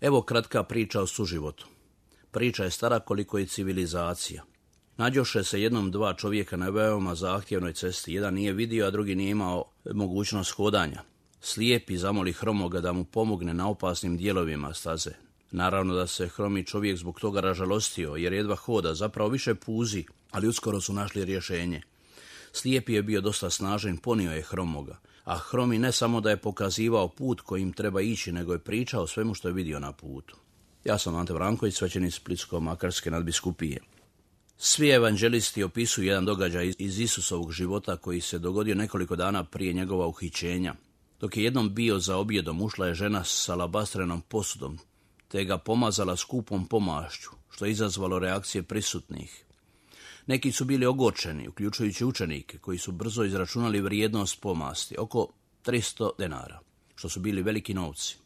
Evo kratka priča o suživotu. Priča je stara koliko i civilizacija. Nađoše se jednom dva čovjeka na veoma zahtjevnoj cesti. Jedan nije vidio, a drugi nije imao mogućnost hodanja. Slijepi zamoli hromoga da mu pomogne na opasnim dijelovima staze. Naravno da se hromi čovjek zbog toga ražalostio, jer jedva hoda, zapravo više puzi, ali uskoro su našli rješenje. Slijepi je bio dosta snažan, ponio je hromoga, a hromi ne samo da je pokazivao put kojim treba ići, nego je pričao o svemu što je vidio na putu. Ja sam Ante Vranković, svećenik Splitsko-Makarske nadbiskupije. Svi evanđelisti opisuju jedan događaj iz Isusovog života koji se dogodio nekoliko dana prije njegova uhićenja. Dok je jednom bio za objedom, ušla je žena sa alabastrenom posudom, te ga pomazala skupom pomašću, što je izazvalo reakcije prisutnih. Neki su bili ogorčeni, uključujući učenike, koji su brzo izračunali vrijednost pomasti, oko 300 denara, što su bili veliki novci.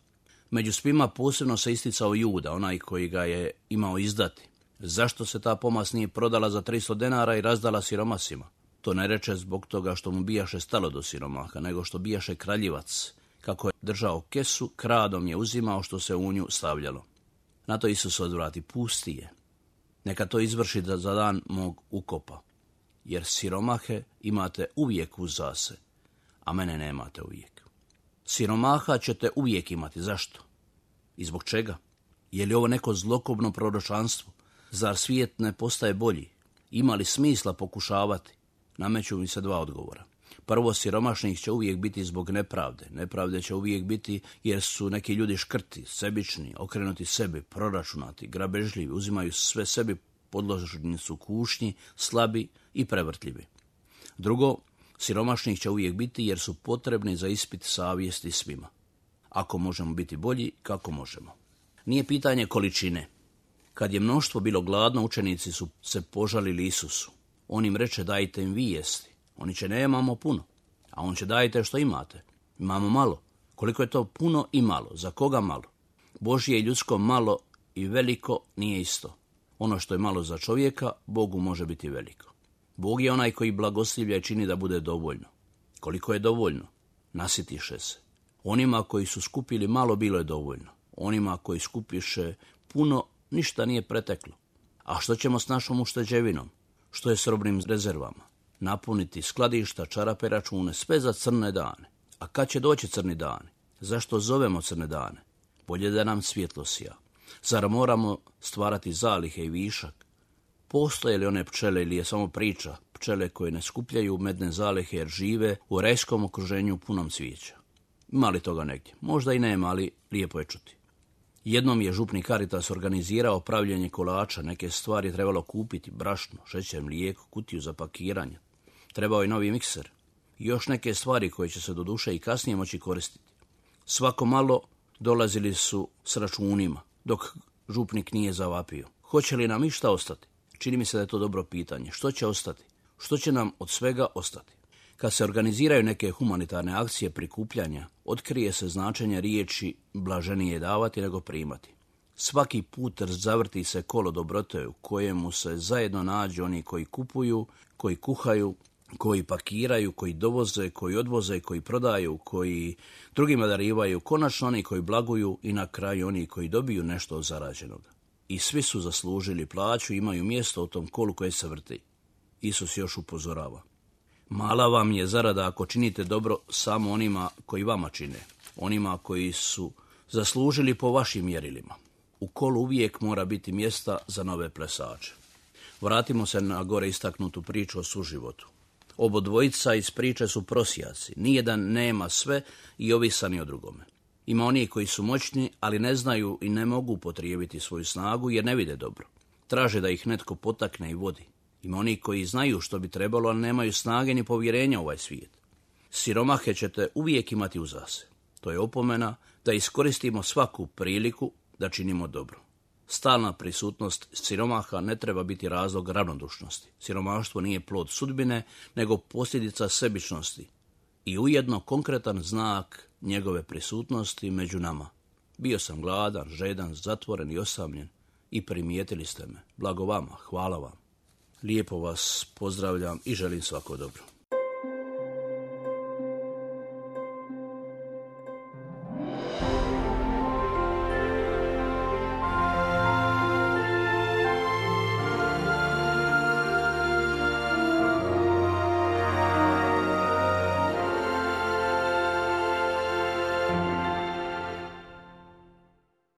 Među svima posebno se isticao Juda, onaj koji ga je imao izdati. Zašto se ta pomast nije prodala za 300 denara i razdala siromasima? To ne reče zbog toga što mu bijaše stalo do siromaha, nego što bijaše kraljivac. Kako je držao kesu, kradom je uzimao što se u nju stavljalo. Na to Isus odvrati, pusti je. Neka to izvrši za dan mog ukopa, jer siromahe imate uvijek uza se, a mene nemate uvijek. Siromaha ćete uvijek imati. Zašto? I zbog čega? Je li ovo neko zlokobno proročanstvo? Zar svijet ne postaje bolji? Ima li smisla pokušavati? Nameću mi se dva odgovora. Prvo, siromašnih će uvijek biti zbog nepravde. Nepravde će uvijek biti jer su neki ljudi škrti, sebični, okrenuti sebi, proračunati, grabežljivi, uzimaju sve sebi, podložni su kušnji, slabi i prevrtljivi. Drugo, siromašnih će uvijek biti jer su potrebni za ispit savjesti svima. Ako možemo biti bolji, kako možemo? Nije pitanje količine. Kad je mnoštvo bilo gladno, učenici su se požalili Isusu. On im reče, dajte im vi jesti. Oni će, nemamo puno, a on će, dajte što imate. Imamo malo. Koliko je to puno i malo? Za koga malo? Božje i ljudsko malo i veliko nije isto. Ono što je malo za čovjeka, Bogu može biti veliko. Bog je onaj koji blagoslivlja i čini da bude dovoljno. Koliko je dovoljno? Nasitiše se. Onima koji su skupili malo, bilo je dovoljno. Onima koji skupiše puno, ništa nije preteklo. A što ćemo s našom ušteđevinom? Što je s robnim rezervama? Napuniti skladišta, čarape, račune, sve za crne dane. A kad će doći crni dani? Zašto zovemo crne dane? Bolje da nam svjetlo sija. Zar moramo stvarati zalihe i višak? Postoje li one pčele ili je samo priča? Pčele koje ne skupljaju medne zalihe jer žive u rajskom okruženju punom cvijeća. Ima li toga negdje? Možda i nema, ali lijepo je čuti. Jednom je župni Caritas organizirao pravljenje kolača. Neke stvari je trebalo kupiti, brašno, šećer, mlijeko, kutiju za pakiranje. Trebao je novi mikser i još neke stvari koje će se doduše i kasnije moći koristiti. Svako malo dolazili su s računima, dok župnik nije zavapio. Hoće li nam išta ostati? Čini mi se da je to dobro pitanje. Što će ostati? Što će nam od svega ostati? Kad se organiziraju neke humanitarne akcije prikupljanja, otkrije se značenje riječi blaženije davati nego primati. Svaki put zavrti se kolo dobrote u kojemu se zajedno nađu oni koji kupuju, koji kuhaju, koji pakiraju, koji dovoze, koji odvoze, koji prodaju, koji drugima darivaju, konačno oni koji blaguju i na kraju oni koji dobiju nešto od zarađenog. I svi su zaslužili plaću i imaju mjesto u tom kolu koje se vrti. Isus još upozorava. Mala vam je zarada ako činite dobro samo onima koji vama čine, onima koji su zaslužili po vašim mjerilima. U kolu uvijek mora biti mjesta za nove plesače. Vratimo se na gore istaknutu priču o suživotu. Obodvojica iz priče su prosjaci. Nijedan nema sve i ovisan je o drugome. Ima oni koji su moćni, ali ne znaju i ne mogu upotrijebiti svoju snagu jer ne vide dobro. Traže da ih netko potakne i vodi. Ima oni koji znaju što bi trebalo, ali nemaju snage ni povjerenja u ovaj svijet. Siromahe ćete uvijek imati uza se. To je opomena da iskoristimo svaku priliku da činimo dobro. Stalna prisutnost siromaha ne treba biti razlog ravnodušnosti. Siromaštvo nije plod sudbine, nego posljedica sebičnosti i ujedno konkretan znak njegove prisutnosti među nama. Bio sam gladan, žedan, zatvoren i osamljen i primijetili ste me. Blago vama, hvala vam. Lijepo vas pozdravljam i želim svako dobro.